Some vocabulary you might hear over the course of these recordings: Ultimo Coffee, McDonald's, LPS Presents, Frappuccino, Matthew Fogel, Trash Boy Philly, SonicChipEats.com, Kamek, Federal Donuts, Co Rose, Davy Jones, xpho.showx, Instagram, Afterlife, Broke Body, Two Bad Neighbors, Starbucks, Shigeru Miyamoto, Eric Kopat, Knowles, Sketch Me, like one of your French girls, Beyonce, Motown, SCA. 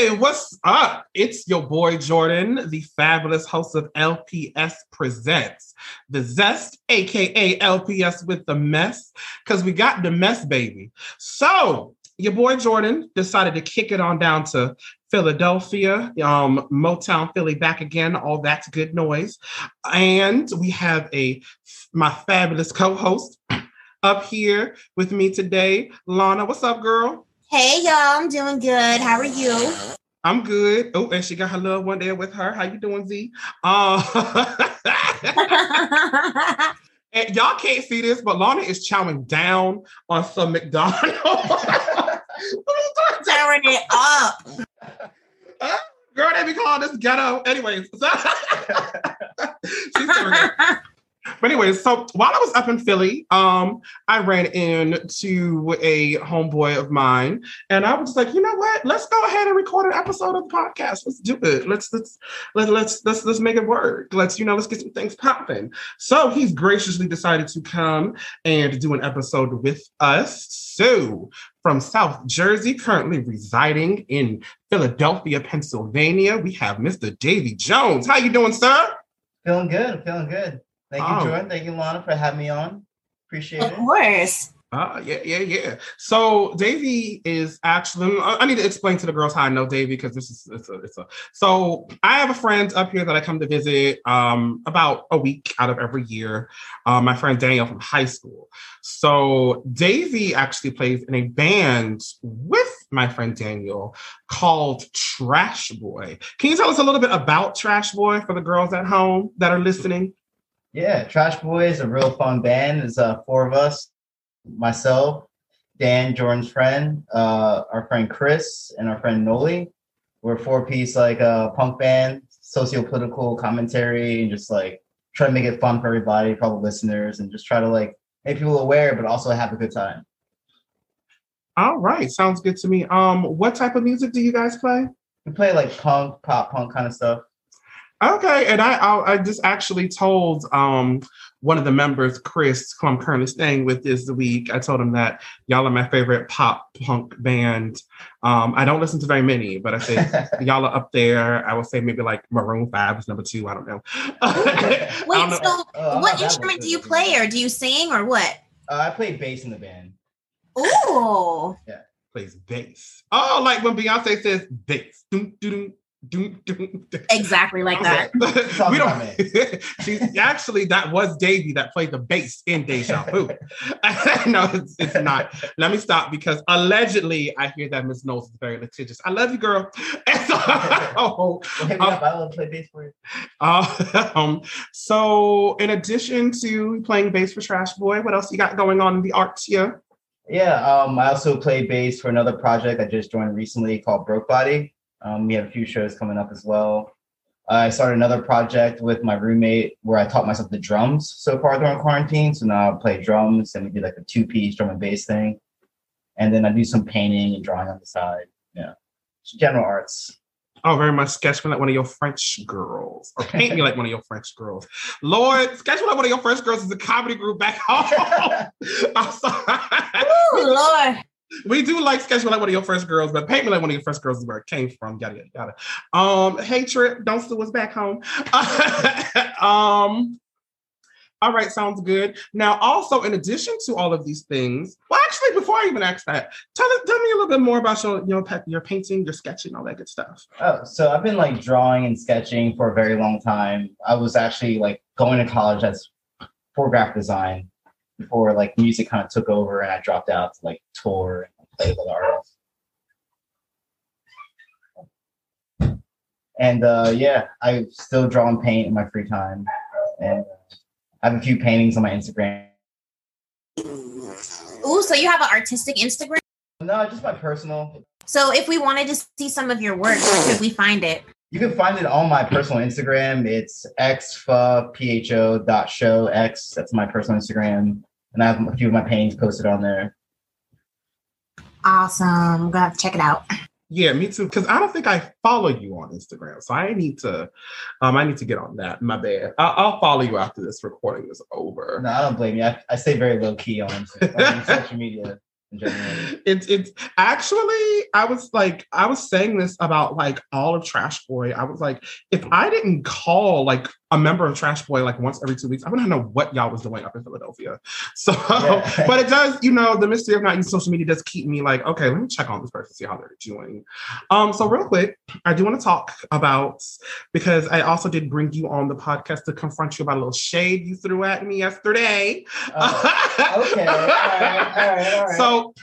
Hey, what's up? It's your boy Jordan, the fabulous host of LPS Presents, the Zest, aka LPS with the mess, because we got the mess, baby. So your boy Jordan decided to kick it on down to Philadelphia, Motown Philly back again, all that's good noise. And we have my fabulous co-host up here with me today, Lana. What's up, girl? Hey, y'all. I'm doing good. How are you? I'm good. Oh, and she got her little one there with her. How you doing, Z? And y'all can't see this, but Lana is chowing down on some McDonald's. Tearing it up. Girl, they be calling this ghetto. Anyways. She's tearing it up. But anyway, so while I was up in Philly, I ran into a homeboy of mine, and I was like, you know what? Let's go ahead and record an episode of the podcast. Let's do it. Let's make it work. Let's get some things popping. So he's graciously decided to come and do an episode with us. So from South Jersey, currently residing in Philadelphia, Pennsylvania, we have Mr. Davy Jones. How you doing, sir? Feeling good. Feeling good. Thank you, Jordan. Thank you, Lana, for having me on. Appreciate it. Of course. Yeah. So Davy is actually, I need to explain to the girls how I know Davy, because so I have a friend up here that I come to visit about a week out of every year. My friend Danielle from high school. So Davy actually plays in a band with my friend Daniel called Trash Boy. Can you tell us a little bit about Trash Boy for the girls at home that are listening? Yeah, Trash Boy is a real fun band. It's four of us, myself, Dan, Jordan's friend, our friend Chris, and our friend Noli. We're a four-piece punk band, socio-political commentary, and just try to make it fun for everybody, for all the listeners, and just try to make people aware, but also have a good time. All right, sounds good to me. What type of music do you guys play? We play punk, pop punk kind of stuff. Okay, and I just actually told one of the members, Chris, who I'm currently staying with this week, I told him that y'all are my favorite pop punk band. I don't listen to very many, but I say y'all are up there. I would say maybe Maroon 5 is number 2. I don't know. Wait, so what instrument do you play, or do you sing, or what? I play bass in the band. Ooh. Yeah, plays bass. Oh, like when Beyonce says bass. Doom, doom, doom. Exactly like that. We don't. She's actually, that was Davy that played the bass in Deja Vu. No, it's not. Let me stop, because allegedly I hear that Miss Knowles is very litigious. I love you, girl. So, I will play bass for you. So in addition to playing bass for Trash Boy, what else you got going on in the arts here? Yeah, I also play bass for another project I just joined recently called Broke Body. We have a few shows coming up as well. I started another project with my roommate where I taught myself the drums so far during quarantine. So now I play drums, and we do a 2-piece drum and bass thing. And then I do some painting and drawing on the side. Yeah. It's general arts. Oh, very much. Sketch me like one of your French girls. Or paint me like one of your French girls. Lord, Sketch Me Like One of Your French Girls is a comedy group back home. I'm sorry. Oh, Lord. We do Sketch Me Like One of Your French Girls, but Paint Me Like One of Your French Girls is where it came from. Yada, yada, yada. Hey, Trip, don't sue us back home. All right, sounds good. Now, also, in addition to all of these things, well, actually, before I even ask that, tell me a little bit more about your painting, your sketching, all that good stuff. Oh, so I've been drawing and sketching for a very long time. I was actually going to college as for graphic design, before music kind of took over and I dropped out to tour and play with artists. And I still draw and paint in my free time. And I have a few paintings on my Instagram. Ooh, so you have an artistic Instagram? No, just my personal. So if we wanted to see some of your work, where could we find it? You can find it on my personal Instagram. It's xpho.showx. That's my personal Instagram. And I have a few of my paintings posted on there. Awesome. I'm going to have to check it out. Yeah, me too. Because I don't think I follow you on Instagram. So I need to get on that. My bad. I'll follow you after this recording is over. No, I don't blame you. I stay very low key on social media. It's actually, I was saying this about like all of Trash Boy. I was like, if I didn't call like a member of Trash Boy like once every 2 weeks, I wouldn't know what y'all was doing up in Philadelphia. So, yeah. But it does, you know, the mystery of not using social media does keep me like, okay, let me check on this person, see how they're doing. So real quick, I do want to talk about, because I also did bring you on the podcast to confront you about a little shade you threw at me yesterday. Okay. All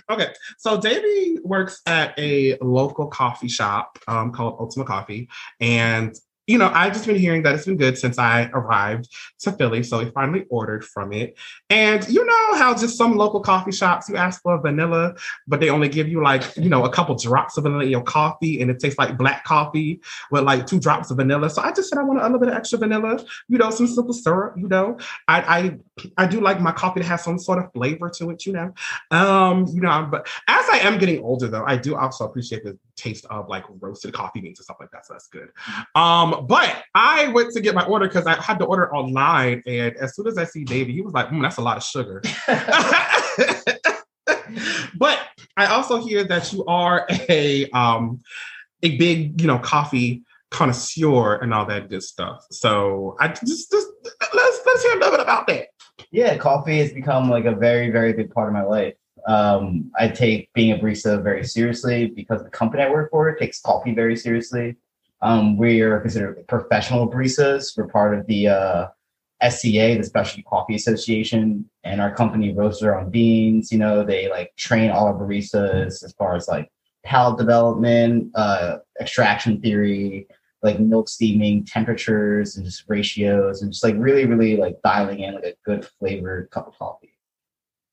right. So Davey works at a local coffee shop called Ultimo Coffee. And, you know, I've just been hearing that it's been good since I arrived to Philly. So we finally ordered from it. And you know how just some local coffee shops, you ask for vanilla, but they only give you like, you know, a couple drops of vanilla in your coffee. And it tastes like black coffee with like 2 drops of vanilla. So I just said, I want a little bit of extra vanilla, you know, some simple syrup, you know, I do like my coffee to have some sort of flavor to it, you know. But as I am getting older though, I do also appreciate the taste of like roasted coffee beans and stuff like that. So that's good. But I went to get my order because I had to order online. And as soon as I see Davey, he was like, that's a lot of sugar. But I also hear that you are a big, you know, coffee connoisseur and all that good stuff. So I just let's hear a little bit about that. Yeah, coffee has become like a very, very big part of my life. I take being a barista very seriously because the company I work for takes coffee very seriously. We are considered professional baristas. We're part of the SCA, the Specialty Coffee Association, and our company roasts their own beans. You know, they like train all our baristas as far as like palate development, extraction theory, like milk steaming, temperatures, and just ratios, and just like really, really like dialing in like a good flavored cup of coffee.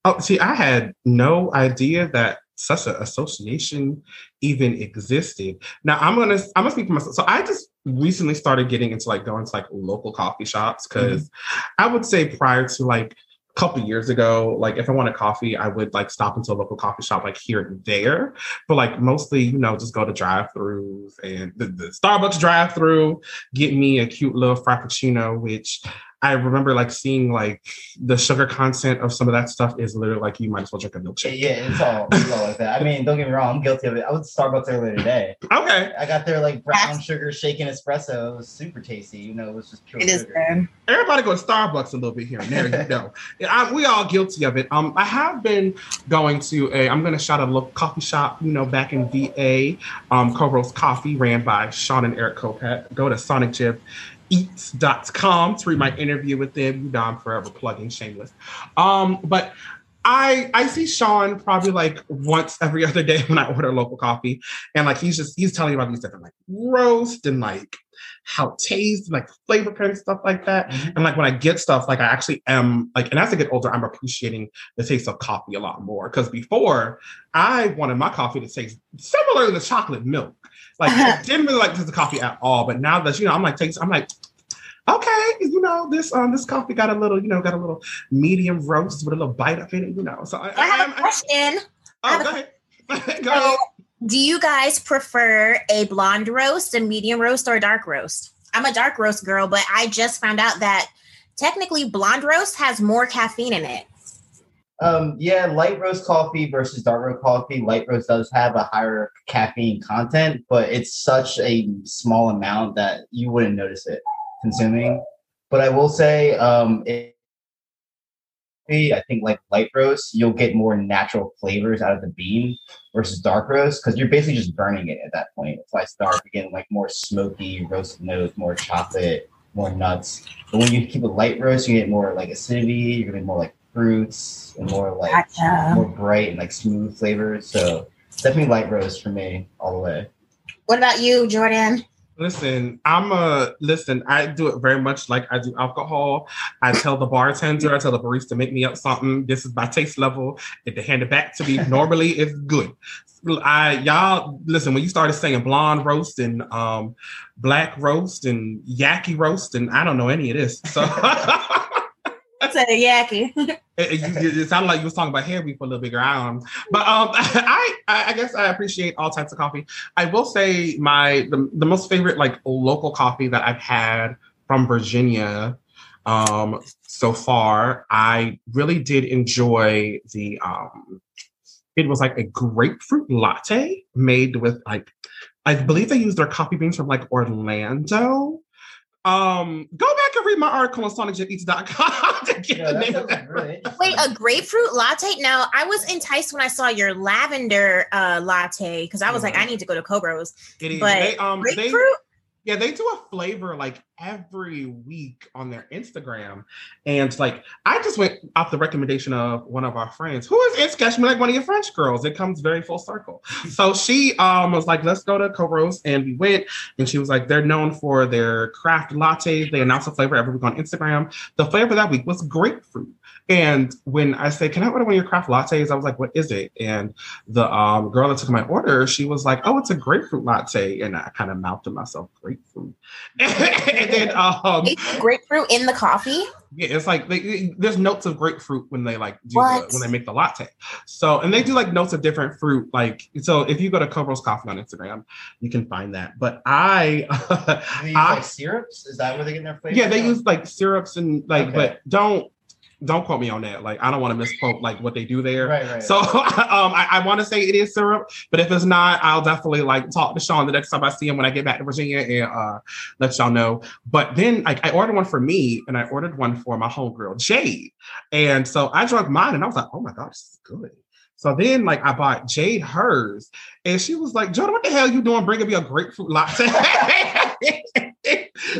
Oh, see, I had no idea that such an association even existed. Now I'm gonna speak for myself. So I just recently started getting into like going to like local coffee shops because I would say prior to like a couple years ago, like if I wanted coffee, I would like stop into a local coffee shop like here and there. But like mostly, you know, just go to drive-thrus and the Starbucks drive-thru, get me a cute little frappuccino, which I remember like seeing like the sugar content of some of that stuff is literally like you might as well drink a milkshake. Yeah, it's all like that. I mean, don't get me wrong, I'm guilty of it. I went to Starbucks earlier today. Okay. I got their like brown sugar shaken espresso. It was super tasty. You know, it was just pure sugar. It is bad. Everybody go to Starbucks a little bit here and there, you know. We all guilty of it. I have been going to I'm going to shout out a local coffee shop, you know, back in VA, Co Rose Coffee, ran by Sean and Eric Kopat. Go to SonicChipEats.com to read my interview with them. You know, I'm forever plugging shameless. But I see Sean probably like once every other day when I order local coffee, and like he's telling me about these different like roast and like how it tastes, like flavor print, stuff like that. And like when I get stuff, like I actually am like, and as I get older, I'm appreciating the taste of coffee a lot more. Because before, I wanted my coffee to taste similar to chocolate milk. Like I didn't really like the taste of coffee at all. But now that, you know, I'm like, okay, you know, this coffee got a little, you know, medium roast with a little bite up in it, you know. So I have a question. Go ahead. Go ahead. Do you guys prefer a blonde roast, a medium roast, or a dark roast? I'm a dark roast girl, but I just found out that technically blonde roast has more caffeine in it. Yeah, light roast coffee versus dark roast coffee. Light roast does have a higher caffeine content, but it's such a small amount that you wouldn't notice it consuming. But I will say, I think like light roast, you'll get more natural flavors out of the bean versus dark roast because you're basically just burning it at that point. It's like dark, again, like more smoky, roasted notes, more chocolate, more nuts. But when you keep a light roast, you get more like acidity, you're getting more like fruits and more like more bright and like smooth flavors. So definitely light roast for me all the way. What about you, Jordan? Listen, I do it very much like I do alcohol. I tell the bartender, I tell the barista, make me up something. This is my taste level. If they hand it back to me, normally it's good. Y'all, listen, when you started saying blonde roast and black roast and yaki roast, and I don't know any of this. So said a yaki. It sounded like you was talking about hair weave for a little bigger. I don't know. But I guess I appreciate all types of coffee. I will say the most favorite like local coffee that I've had from Virginia so far, I really did enjoy the It was like a grapefruit latte made with like, I believe they used their coffee beans from like Orlando. Go back and read my article on SonicChipEats.com to get the name of that. Wait, a grapefruit latte? Now, I was enticed when I saw your lavender latte because I was like, I need to go to Co Rose. It is. But they, grapefruit? They do a flavor like every week on their Instagram. And like, I just went off the recommendation of one of our friends who is in Sketch Me, Like One of Your French Girls. It comes very full circle. So she was like, let's go to Co Rose. And we went, and she was like, they're known for their craft lattes. They announce a flavor every week on Instagram. The flavor that week was grapefruit. And when I said, can I order one of your craft lattes? I was like, what is it? And the girl that took my order, she was like, oh, it's a grapefruit latte. And I kind of mouthed to myself, grapefruit. And then, it's grapefruit in the coffee? Yeah, it's like, there's notes of grapefruit when they like, when they make the latte. So, and they do like notes of different fruit. Like, so if you go to Co Rose Coffee on Instagram, you can find that. But they use like syrups? Is that where they get their flavor? Yeah, they use like syrups and like, but don't quote me on that. Like, I don't want to misquote like what they do there. Right. So I want to say it is syrup, but if it's not, I'll definitely like talk to Sean the next time I see him when I get back to Virginia and let y'all know. But then I ordered one for me and I ordered one for my homegirl, Jade. And so I drank mine and I was like, oh my God, this is good. So then like I bought Jade hers and she was like, Jordan, what the hell are you doing bringing me a grapefruit latte?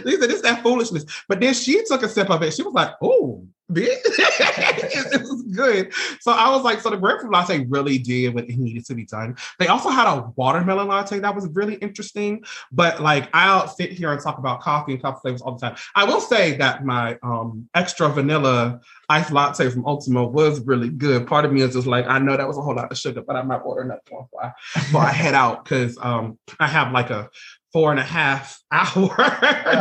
These are that foolishness. But then she took a sip of it. She was like, oh, this is good. So I was like, so the grapefruit latte really did what it needed to be done. They also had a watermelon latte that was really interesting. But like, I'll sit here and talk about coffee and coffee flavors all the time. I will say that my extra vanilla iced latte from Ultimo was really good. Part of me is just like, I know that was a whole lot of sugar, but I might order another one before I head out because I have like a 4.5-hour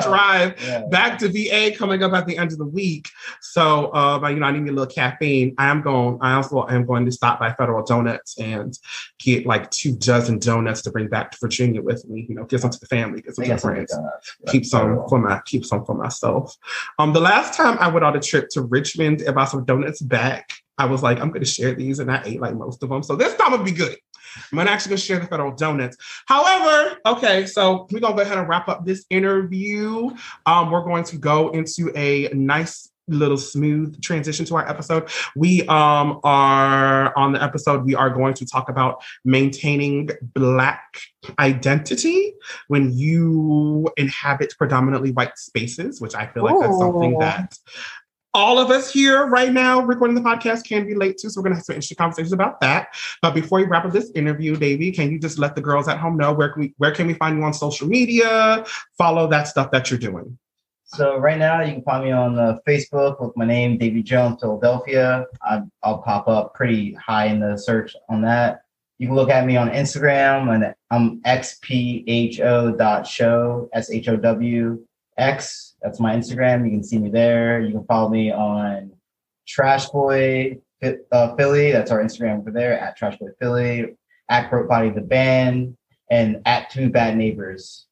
drive back to VA coming up at the end of the week. So, I need me a little caffeine. I am going to stop by Federal Donuts and get like 2 dozen donuts to bring back to Virginia with me. You know, give some to the family, give some to friends, keep some for myself. The last time I went on a trip to Richmond and bought some donuts back, I was like, I'm going to share these, and I ate like most of them. So this time it'll be good. I'm not actually going to share the Federal Donuts. However, okay, so we're going to go ahead and wrap up this interview. We're going to go into a nice little smooth transition to our episode. We are on the episode. We are going to talk about maintaining Black identity when you inhabit predominantly white spaces, which I feel like that's something that all of us here right now recording the podcast can relate to, so we're going to have some interesting conversations about that. But before we wrap up this interview, Davey, can you just let the girls at home know where can we find you on social media, follow that stuff that you're doing? So right now you can find me on Facebook with my name, Davey Jones, Philadelphia. I'll pop up pretty high in the search on that. You can look at me on Instagram, and I'm xpho.showx. That's my Instagram. You can see me there. You can follow me on Trash Boy Philly. That's our Instagram over there, at Trash Boy Philly, at Broke Body the Band, and at Two Bad Neighbors.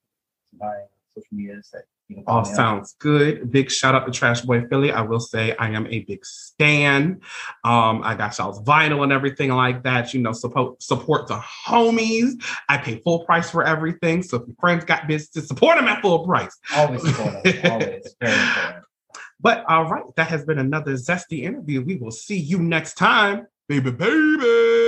My social media that you can follow. All sounds good. Big shout out to Trash Boy Philly. I will say I am a big stan. I got y'all's vinyl and everything like that. You know, support the homies. I pay full price for everything. So if your friends got business, support them at full price. Always support them. Always. Very important. But all right, that has been another zesty interview. We will see you next time. Baby.